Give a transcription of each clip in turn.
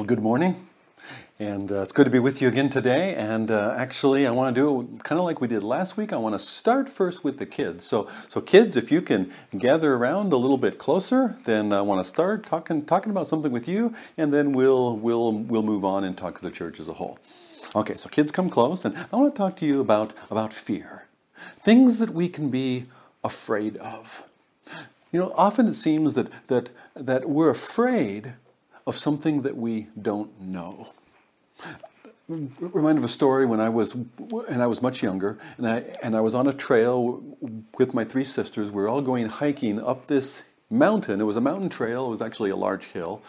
Well, good morning, and it's good to be with you again today, and actually I want to do it kind of like we did last week. I want to start first with the kids. So kids, if you can gather around a little bit closer, then I want to start talking about something with you, and then we'll move on and talk to the church as a whole. Okay, so kids, come close, and I want to talk to you about fear. Things that we can be afraid of. You know, often it seems that we're afraid of something that we don't know. Remind of a story when I was much younger, and I was on a trail with my three sisters. We were all going hiking up this mountain. It was a mountain trail. It was actually a large hill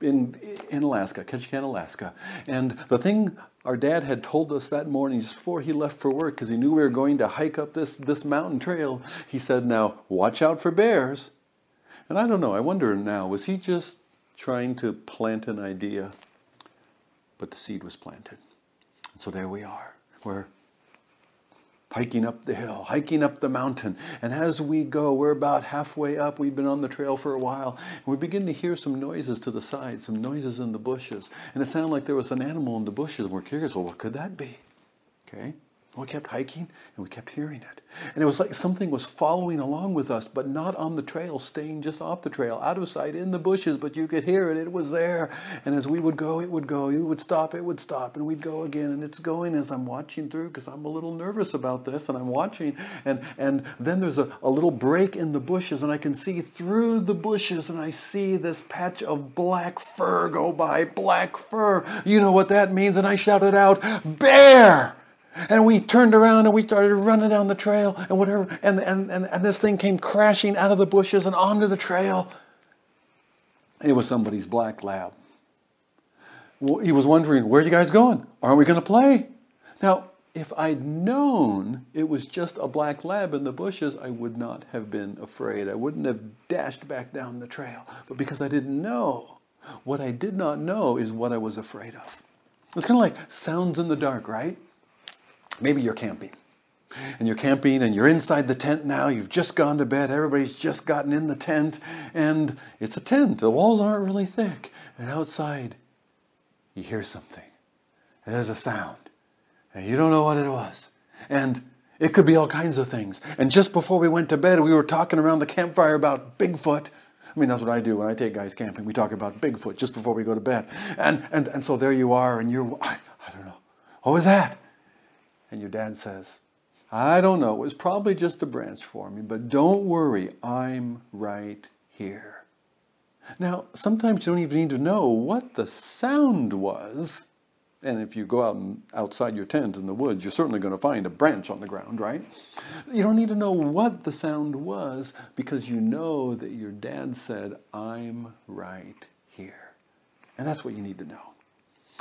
in Alaska, Ketchikan, Alaska. And the thing our dad had told us that morning, just before he left for work, because he knew we were going to hike up this mountain trail, he said, "Now, watch out for bears." And I don't know, I wonder now, was he just trying to plant an idea? But the seed was planted. And so there we are. We're hiking up the hill, hiking up the mountain. And as we go, we're about halfway up. We've been on the trail for a while. And we begin to hear some noises to the side, some noises in the bushes. And it sounded like there was an animal in the bushes. We're curious, well, what could that be? Okay. We kept hiking, and we kept hearing it. And it was like something was following along with us, but not on the trail, staying just off the trail, out of sight, in the bushes, but you could hear it. It was there. And as we would go, it would go. You would stop, it would stop. And we'd go again, and it's going as I'm watching through, because I'm a little nervous about this, and I'm watching. And then there's a little break in the bushes, and I can see through the bushes, and I see this patch of black fur go by. Black fur. You know what that means. And I shouted out, "Bear!" And we turned around and we started running down the trail and whatever. And this thing came crashing out of the bushes and onto the trail. It was somebody's black lab. He was wondering, "Where are you guys going? Aren't we going to play?" Now, if I'd known it was just a black lab in the bushes, I would not have been afraid. I wouldn't have dashed back down the trail. But because I didn't know, what I did not know is what I was afraid of. It's kind of like sounds in the dark, right? Maybe you're camping, and you're inside the tent now. You've just gone to bed. Everybody's just gotten in the tent, and it's a tent. The walls aren't really thick. And outside, you hear something. And there's a sound, and you don't know what it was. And it could be all kinds of things. And just before we went to bed, we were talking around the campfire about Bigfoot. I mean, that's what I do when I take guys camping. We talk about Bigfoot just before we go to bed. And so there you are, and you're, I don't know. What was that? And your dad says, "I don't know. It was probably just a branch for me, but don't worry. I'm right here." Now, sometimes you don't even need to know what the sound was. And if you go outside your tent in the woods, you're certainly going to find a branch on the ground, right? You don't need to know what the sound was because you know that your dad said, "I'm right here." And that's what you need to know.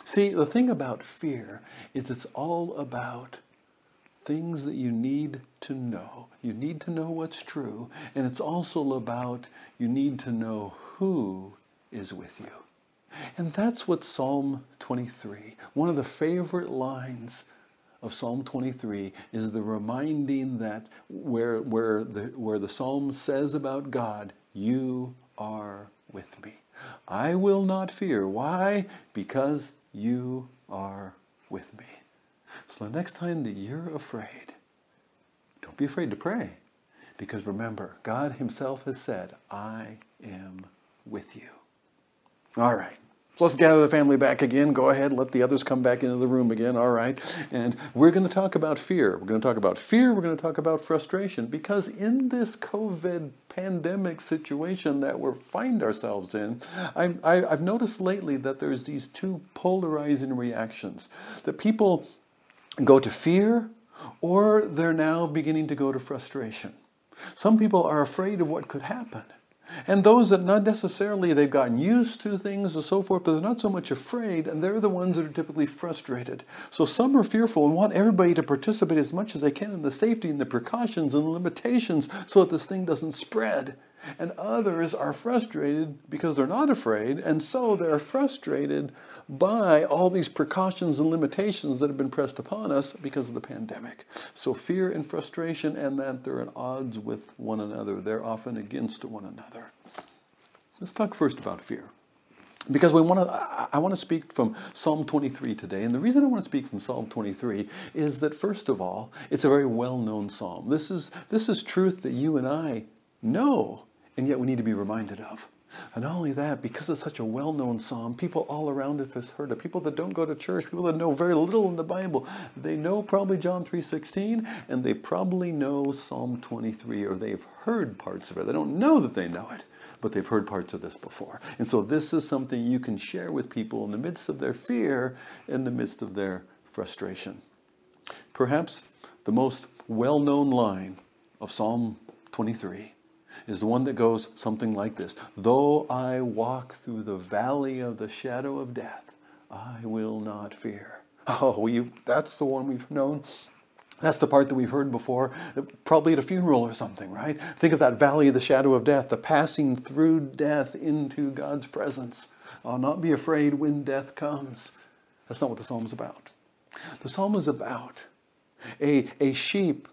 See, the thing about fear is it's all about things that you need to know. You need to know what's true, and it's also about you need to know who is with you. And that's what Psalm 23, one of the favorite lines of Psalm 23 is the reminding that where the psalm says about God, "You are with me. I will not fear." Why? Because you are with me. So the next time that you're afraid, don't be afraid to pray. Because remember, God himself has said, "I am with you." All right. So let's gather the family back again. Go ahead. Let the others come back into the room again. All right. And we're going to talk about fear. We're going to talk about fear. We're going to talk about frustration. Because in this COVID pandemic situation that we find ourselves in, I've noticed lately that there's these two polarizing reactions. That people go to fear, or they're now beginning to go to frustration. Some people are afraid of what could happen. And those that not necessarily, they've gotten used to things and so forth, but they're not so much afraid, and they're the ones that are typically frustrated. So some are fearful and want everybody to participate as much as they can in the safety and the precautions and the limitations so that this thing doesn't spread. And others are frustrated because they're not afraid, and so they're frustrated by all these precautions and limitations that have been pressed upon us because of the pandemic. So fear and frustration, and that they're at odds with one another. They're often against one another. Let's talk first about fear. Because I want to speak from Psalm 23 today. And the reason I want to speak from Psalm 23 is that, first of all, it's a very well-known psalm. This is truth that you and I know, and yet we need to be reminded of. And not only that, because it's such a well-known psalm, people all around us have heard it. People that don't go to church, people that know very little in the Bible, they know probably John 3:16, and they probably know Psalm 23, or they've heard parts of it. They don't know that they know it, but they've heard parts of this before. And so this is something you can share with people in the midst of their fear, in the midst of their frustration. Perhaps the most well-known line of Psalm 23 is the one that goes something like this: "Though I walk through the valley of the shadow of death, I will not fear." Oh, that's the one we've known. That's the part that we've heard before, probably at a funeral or something, right? Think of that valley of the shadow of death, the passing through death into God's presence. I'll not be afraid when death comes. That's not what the psalm is about. The psalm is about a sheep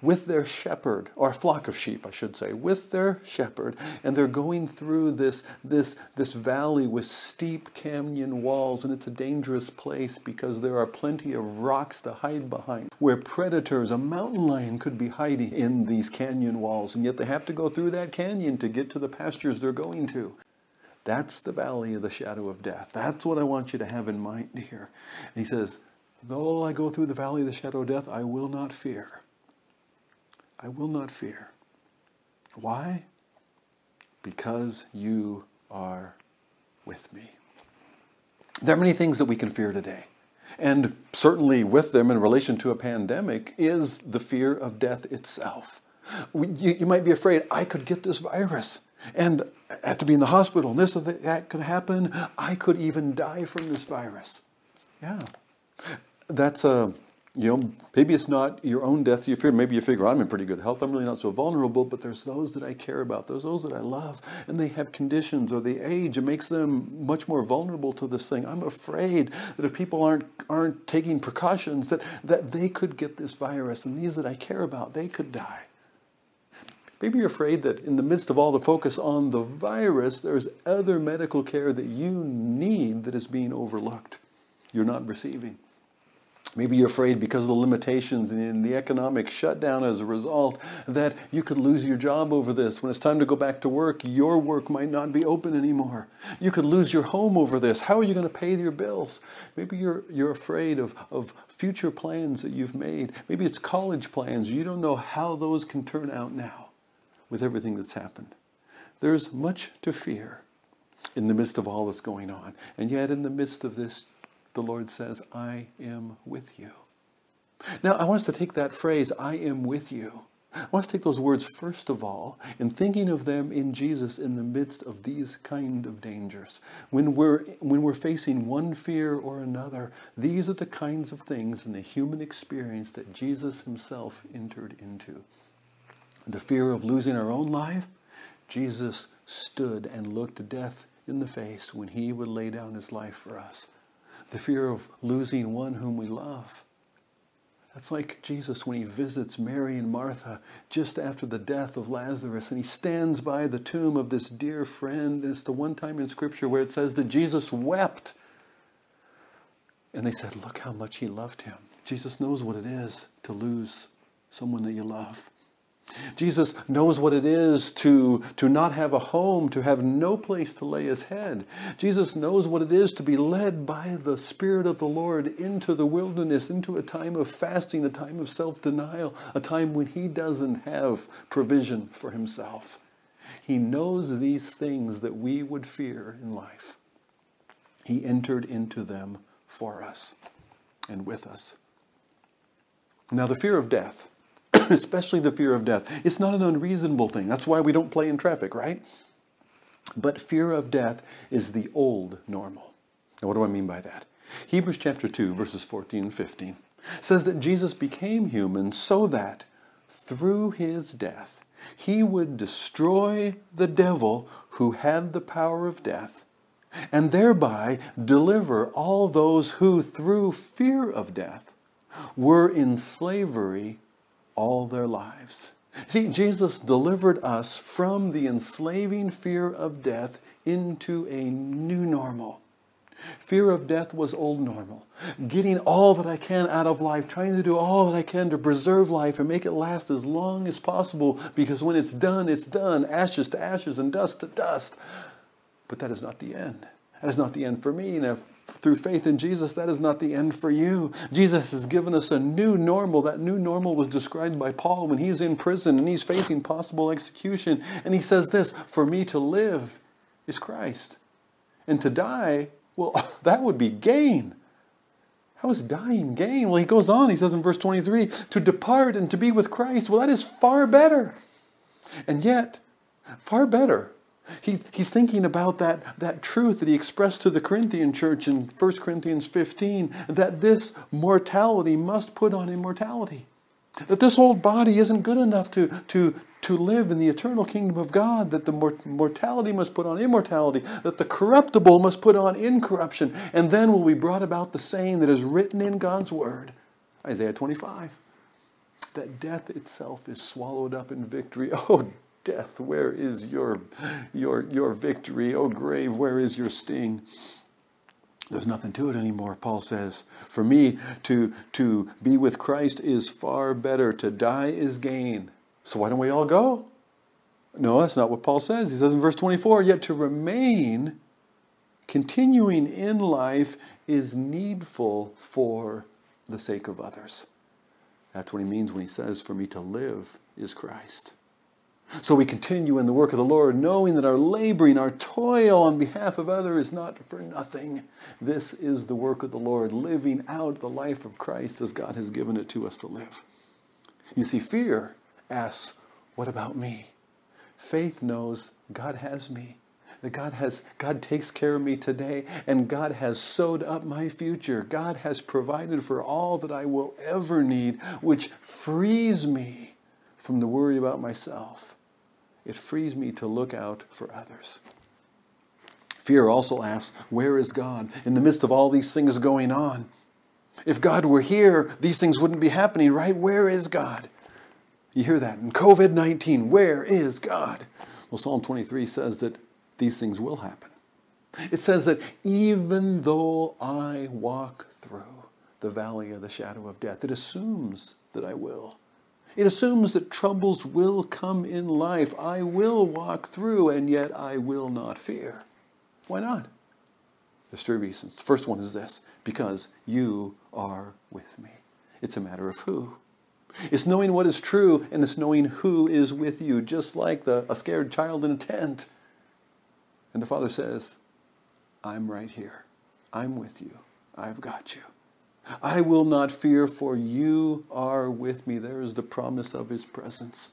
with their shepherd, or a flock of sheep, I should say, with their shepherd, and they're going through this valley with steep canyon walls, and it's a dangerous place because there are plenty of rocks to hide behind, where predators, a mountain lion, could be hiding in these canyon walls, and yet they have to go through that canyon to get to the pastures they're going to. That's the valley of the shadow of death. That's what I want you to have in mind here. And he says, "Though I go through the valley of the shadow of death, I will not fear." I will not fear. Why? Because you are with me. There are many things that we can fear today. And certainly with them, in relation to a pandemic, is the fear of death itself. You might be afraid, I could get this virus, and I have to be in the hospital, and this or that could happen. I could even die from this virus. Yeah. That's a... maybe it's not your own death you fear. Maybe you figure, I'm in pretty good health. I'm really not so vulnerable. But there's those that I care about. There's those that I love. And they have conditions, or they age. It makes them much more vulnerable to this thing. I'm afraid that if people aren't taking precautions, that they could get this virus. And these that I care about, they could die. Maybe you're afraid that in the midst of all the focus on the virus, there's other medical care that you need that is being overlooked. You're not receiving. Maybe you're afraid, because of the limitations and the economic shutdown as a result, that you could lose your job over this. When it's time to go back to work, your work might not be open anymore. You could lose your home over this. How are you going to pay your bills? Maybe you're afraid of future plans that you've made. Maybe it's college plans. You don't know how those can turn out now with everything that's happened. There's much to fear in the midst of all that's going on. And yet in the midst of this, the Lord says, I am with you. Now, I want us to take that phrase, I am with you. I want us to take those words, first of all, and thinking of them in Jesus in the midst of these kind of dangers. When we're facing one fear or another, these are the kinds of things in the human experience that Jesus himself entered into. The fear of losing our own life, Jesus stood and looked death in the face when he would lay down his life for us. The fear of losing one whom we love. That's like Jesus when he visits Mary and Martha just after the death of Lazarus, and he stands by the tomb of this dear friend. And it's the one time in Scripture where it says that Jesus wept. And they said, look how much he loved him. Jesus knows what it is to lose someone that you love. Jesus knows what it is to not have a home, to have no place to lay his head. Jesus knows what it is to be led by the Spirit of the Lord into the wilderness, into a time of fasting, a time of self-denial, a time when he doesn't have provision for himself. He knows these things that we would fear in life. He entered into them for us and with us. Now, the fear of death, especially the fear of death, it's not an unreasonable thing. That's why we don't play in traffic, right? But fear of death is the old normal. Now, what do I mean by that? Hebrews chapter 2, verses 14 and 15 says that Jesus became human so that through his death, he would destroy the devil who had the power of death, and thereby deliver all those who, through fear of death, were in slavery all their lives. See, Jesus delivered us from the enslaving fear of death into a new normal. Fear of death was old normal. Getting all that I can out of life, trying to do all that I can to preserve life and make it last as long as possible, because when it's done, ashes to ashes and dust to dust. But that is not the end. That is not the end for me. And if through faith in Jesus, that is not the end for you. Jesus has given us a new normal. That new normal was described by Paul when he's in prison and he's facing possible execution. And he says this, "For me to live is Christ. And to die, well, that would be gain." How is dying gain? Well, he goes on, he says in verse 23, "To depart and to be with Christ." Well, that is far better. And yet, far better. He's thinking about that truth that he expressed to the Corinthian church in 1 Corinthians 15, that this mortality must put on immortality. That this old body isn't good enough to live in the eternal kingdom of God. That the mortality must put on immortality. That the corruptible must put on incorruption. And then will be brought about the saying that is written in God's word. Isaiah 25. That death itself is swallowed up in victory. Oh, death, where is your victory? Oh, grave, where is your sting? There's nothing to it anymore, Paul says. For me, to be with Christ is far better. To die is gain. So why don't we all go? No, that's not what Paul says. He says in verse 24, "Yet to remain, continuing in life, is needful for the sake of others." That's what he means when he says, "For me to live is Christ." So we continue in the work of the Lord, knowing that our laboring, our toil on behalf of others is not for nothing. This is the work of the Lord, living out the life of Christ as God has given it to us to live. You see, fear asks, what about me? Faith knows God has me, that God takes care of me today, and God has sewed up my future. God has provided for all that I will ever need, which frees me from the worry about myself. It frees me to look out for others. Fear also asks, where is God in the midst of all these things going on? If God were here, these things wouldn't be happening, right? Where is God? You hear that in COVID-19, where is God? Well, Psalm 23 says that these things will happen. It says that even though I walk through the valley of the shadow of death, it assumes that I will. It assumes that troubles will come in life. I will walk through, and yet I will not fear. Why not? There's three reasons. The first one is this: because you are with me. It's a matter of who. It's knowing what is true, and it's knowing who is with you, just like a scared child in a tent. And the Father says, I'm right here. I'm with you. I've got you. I will not fear, for you are with me. There is the promise of his presence.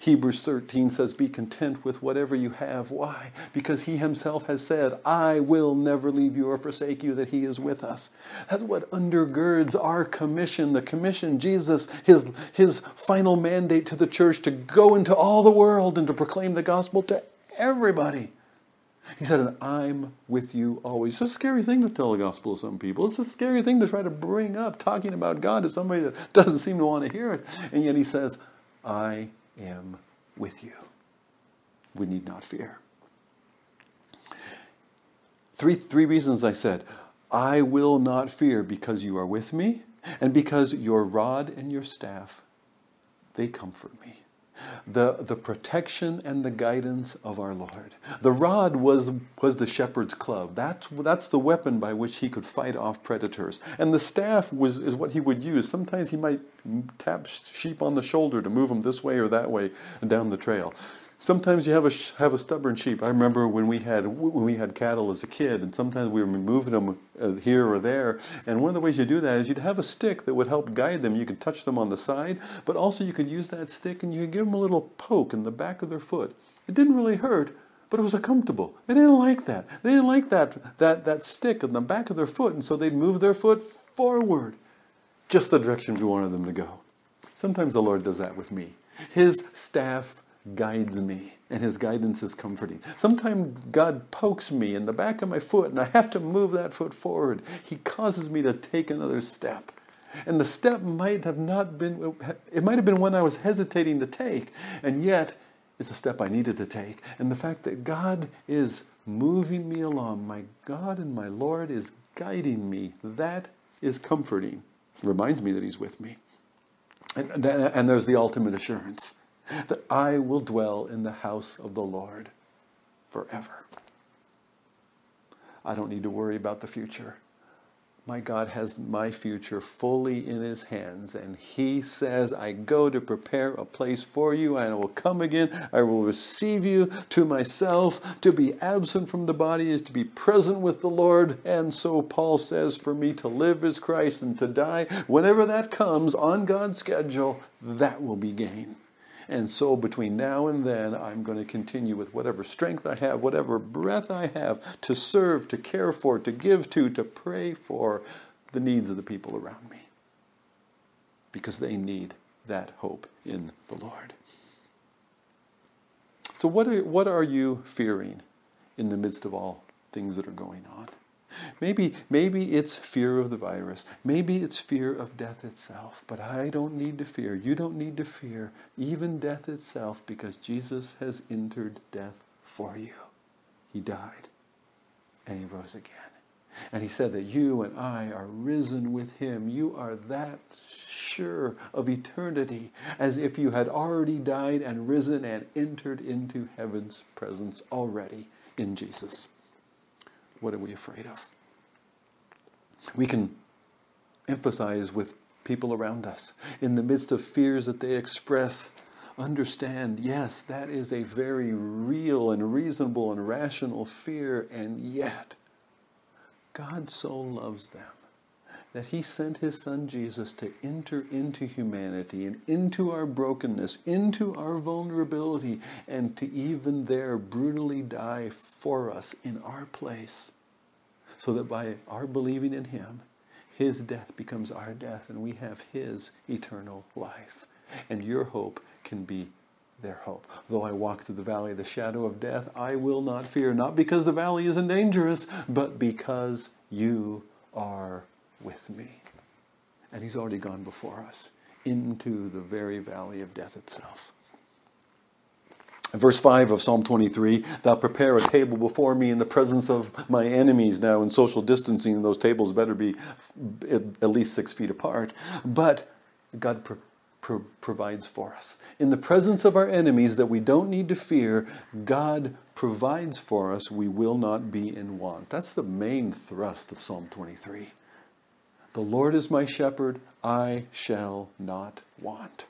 Hebrews 13 says, be content with whatever you have. Why? Because he himself has said, I will never leave you or forsake you, that he is with us. That's what undergirds our commission, the commission Jesus, his final mandate to the church to go into all the world and to proclaim the gospel to everybody. He said, and I'm with you always. It's a scary thing to tell the gospel to some people. It's a scary thing to try to bring up, talking about God to somebody that doesn't seem to want to hear it. And yet he says, I am with you. We need not fear. Three reasons I said, I will not fear, because you are with me, and because your rod and your staff, they comfort me. The protection and the guidance of our Lord. The rod was the shepherd's club. That's the weapon by which he could fight off predators. And the staff is what he would use. Sometimes he might tap sheep on the shoulder to move them this way or that way and down the trail. Sometimes you have a stubborn sheep. I remember when we had cattle as a kid, and sometimes we were moving them here or there. And one of the ways you do that is you'd have a stick that would help guide them. You could touch them on the side, but also you could use that stick and you could give them a little poke in the back of their foot. It didn't really hurt, but it was uncomfortable. They didn't like that. They didn't like that stick in the back of their foot, and so they'd move their foot forward, just the direction we wanted them to go. Sometimes the Lord does that with me. His staff guides me, and his guidance is comforting. Sometimes God pokes me in the back of my foot, and I have to move that foot forward. He causes me to take another step. And the step might have not been, it might have been one I was hesitating to take. And yet, it's a step I needed to take. And the fact that God is moving me along, my God and my Lord is guiding me, that is comforting. It reminds me that He's with me. And there's the ultimate assurance that I will dwell in the house of the Lord forever. I don't need to worry about the future. My God has my future fully in His hands. And He says, I go to prepare a place for you, and I will come again. I will receive you to myself. To be absent from the body is to be present with the Lord. And so Paul says, for me to live is Christ, and to die, whenever that comes on God's schedule, that will be gain. And so between now and then, I'm going to continue with whatever strength I have, whatever breath I have, to serve, to care for, to give to pray for the needs of the people around me. Because they need that hope in the Lord. So what are you fearing in the midst of all things that are going on? Maybe it's fear of the virus. Maybe it's fear of death itself. But I don't need to fear. You don't need to fear even death itself, because Jesus has entered death for you. He died and He rose again. And He said that you and I are risen with Him. You are that sure of eternity, as if you had already died and risen and entered into heaven's presence already in Jesus. What are we afraid of? We can empathize with people around us in the midst of fears that they express. Understand, yes, that is a very real and reasonable and rational fear, and yet God so loves them that He sent His Son Jesus to enter into humanity and into our brokenness, into our vulnerability, and to even there brutally die for us in our place, so that by our believing in Him, His death becomes our death and we have His eternal life. And your hope can be their hope. Though I walk through the valley of the shadow of death, I will not fear, not because the valley isn't dangerous, but because You are with me. And He's already gone before us into the very valley of death itself. In verse 5 of Psalm 23, Thou prepare a table before me in the presence of my enemies. Now, in social distancing, those tables better be at least 6 feet apart. But God provides for us. In the presence of our enemies that we don't need to fear, God provides for us. We will not be in want. That's the main thrust of Psalm 23. The Lord is my shepherd, I shall not want.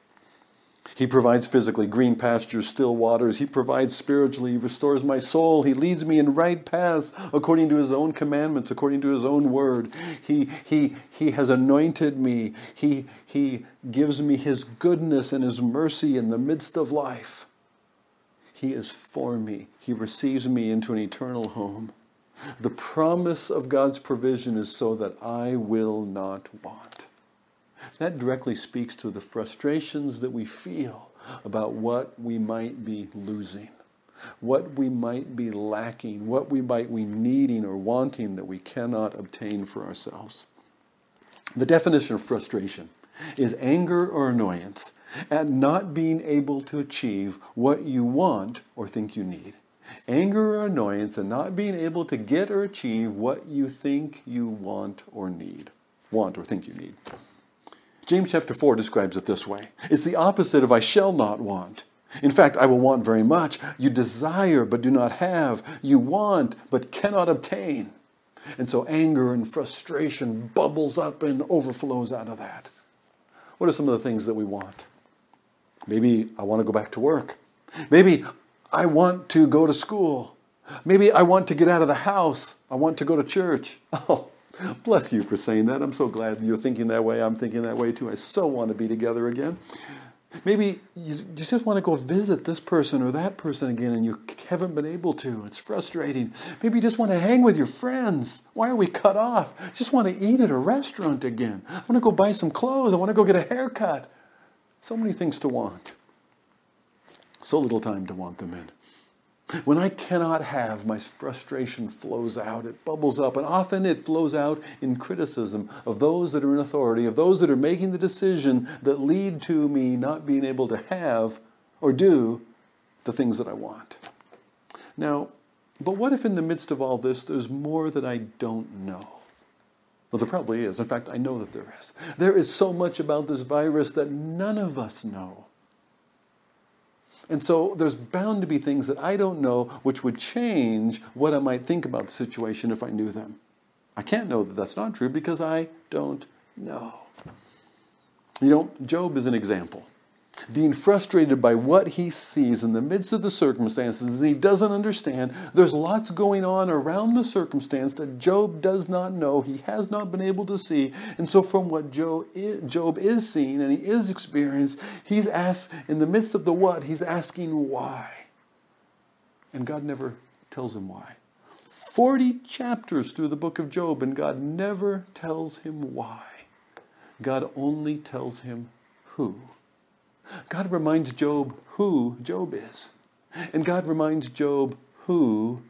He provides physically green pastures, still waters. He provides spiritually. He restores my soul. He leads me in right paths according to His own commandments, according to His own word. He has anointed me. He gives me His goodness and His mercy in the midst of life. He is for me. He receives me into an eternal home. The promise of God's provision is so that I will not want. That directly speaks to the frustrations that we feel about what we might be losing, what we might be lacking, what we might be needing or wanting that we cannot obtain for ourselves. The definition of frustration is anger or annoyance at not being able to achieve what you want or think you need. Anger or annoyance and not being able to get or achieve what you think you want or need. James chapter 4 describes it this way. It's the opposite of I shall not want. In fact, I will want very much. You desire but do not have. You want but cannot obtain. And so anger and frustration bubbles up and overflows out of that. What are some of the things that we want? Maybe I want to go back to work. Maybe I want to go to school. Maybe I want to get out of the house. I want to go to church. Oh, bless you for saying that. I'm so glad you're thinking that way. I'm thinking that way too. I so want to be together again. Maybe you just want to go visit this person or that person again and you haven't been able to. It's frustrating. Maybe you just want to hang with your friends. Why are we cut off? I just want to eat at a restaurant again. I want to go buy some clothes. I want to go get a haircut. So many things to want. So little time to want them in. When I cannot have, my frustration flows out. It bubbles up, and often it flows out in criticism of those that are in authority, of those that are making the decision that lead to me not being able to have or do the things that I want. Now, but what if in the midst of all this, there's more that I don't know? Well, there probably is. In fact, I know that there is. There is so much about this virus that none of us know. And so there's bound to be things that I don't know which would change what I might think about the situation if I knew them. I can't know that that's not true because I don't know. You know, Job is an example. Being frustrated by what he sees in the midst of the circumstances and he doesn't understand, there's lots going on around the circumstance that Job does not know, he has not been able to see. And so from what Job is seeing and he is experienced, he's asked, in the midst of the what, he's asking why. And God never tells him why. 40 chapters through the book of Job and God never tells him why. God only tells him who. God reminds Job who Job is. And God reminds Job who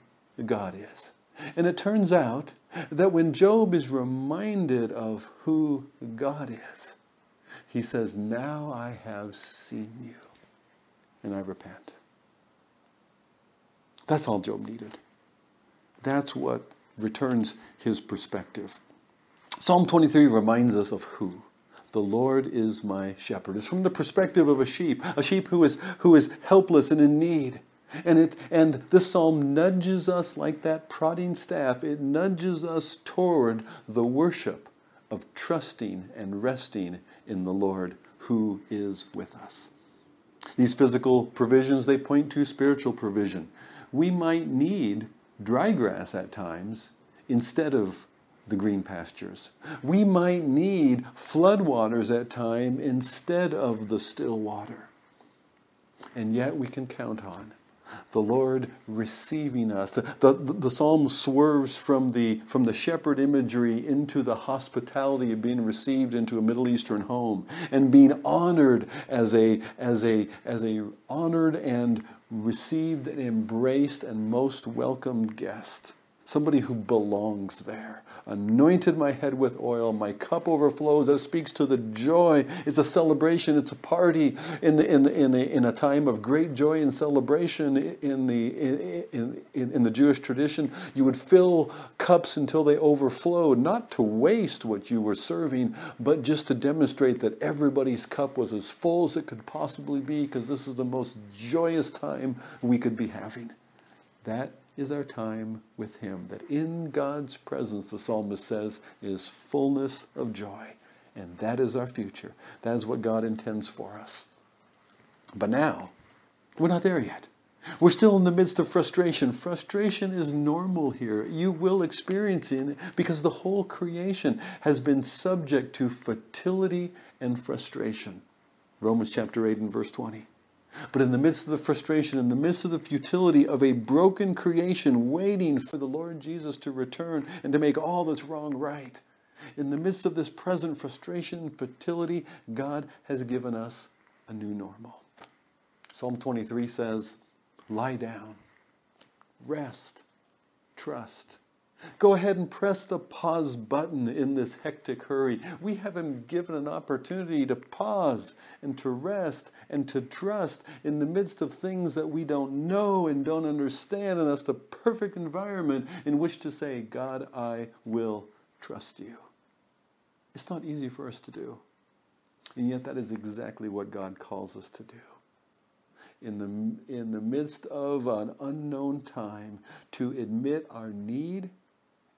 God is. And it turns out that when Job is reminded of who God is, he says, now I have seen you, and I repent. That's all Job needed. That's what returns his perspective. Psalm 23 reminds us of who. The Lord is my shepherd. It's from the perspective of a sheep who is helpless and in need. And this psalm nudges us like that prodding staff. It nudges us toward the worship of trusting and resting in the Lord who is with us. These physical provisions, they point to spiritual provision. We might need dry grass at times instead of the green pastures. We might need floodwaters at time instead of the still water. And yet we can count on the Lord receiving us. The psalm swerves from the shepherd imagery into the hospitality of being received into a Middle Eastern home and being honored as a honored and received and embraced and most welcomed guest. Somebody who belongs there. Anointed my head with oil, my cup overflows. That speaks to the joy. It's a celebration. It's a party in a time of great joy and celebration in the Jewish tradition. You would fill cups until they overflowed, not to waste what you were serving, but just to demonstrate that everybody's cup was as full as it could possibly be, because this is the most joyous time we could be having. That is our time with him, that in God's presence, the psalmist says, is fullness of joy. And that is our future. That is what God intends for us. But now, we're not there yet. We're still in the midst of frustration. Frustration is normal here. You will experience it because the whole creation has been subject to fertility and frustration. Romans chapter 8 and verse 20. But in the midst of the frustration, in the midst of the futility of a broken creation waiting for the Lord Jesus to return and to make all that's wrong right, in the midst of this present frustration and futility, God has given us a new normal. Psalm 23 says, lie down, rest, trust. Go ahead and press the pause button in this hectic hurry. We have been given an opportunity to pause and to rest and to trust in the midst of things that we don't know and don't understand. And that's the perfect environment in which to say, God, I will trust you. It's not easy for us to do. And yet that is exactly what God calls us to do. In the midst of an unknown time, to admit our need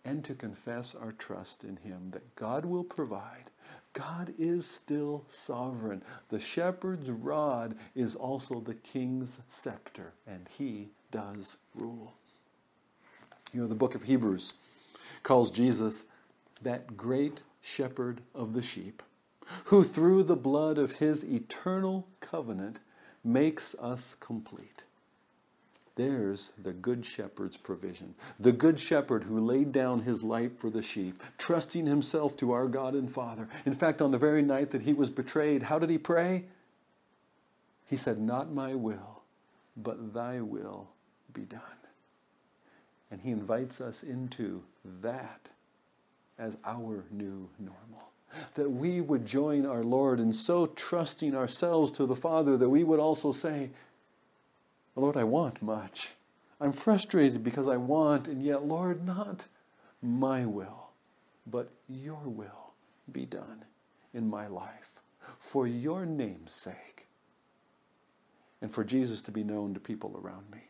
and to confess our trust in him, that God will provide. God is still sovereign. The shepherd's rod is also the king's scepter, and he does rule. You know, the book of Hebrews calls Jesus that great shepherd of the sheep, who through the blood of his eternal covenant makes us complete. There's the good shepherd's provision. The good shepherd who laid down his life for the sheep, trusting himself to our God and Father. In fact, on the very night that he was betrayed, how did he pray? He said, not my will, but thy will be done. And he invites us into that as our new normal. That we would join our Lord in so trusting ourselves to the Father that we would also say, Lord, I want much. I'm frustrated because I want, and yet, Lord, not my will, but your will be done in my life for your name's sake and for Jesus to be known to people around me.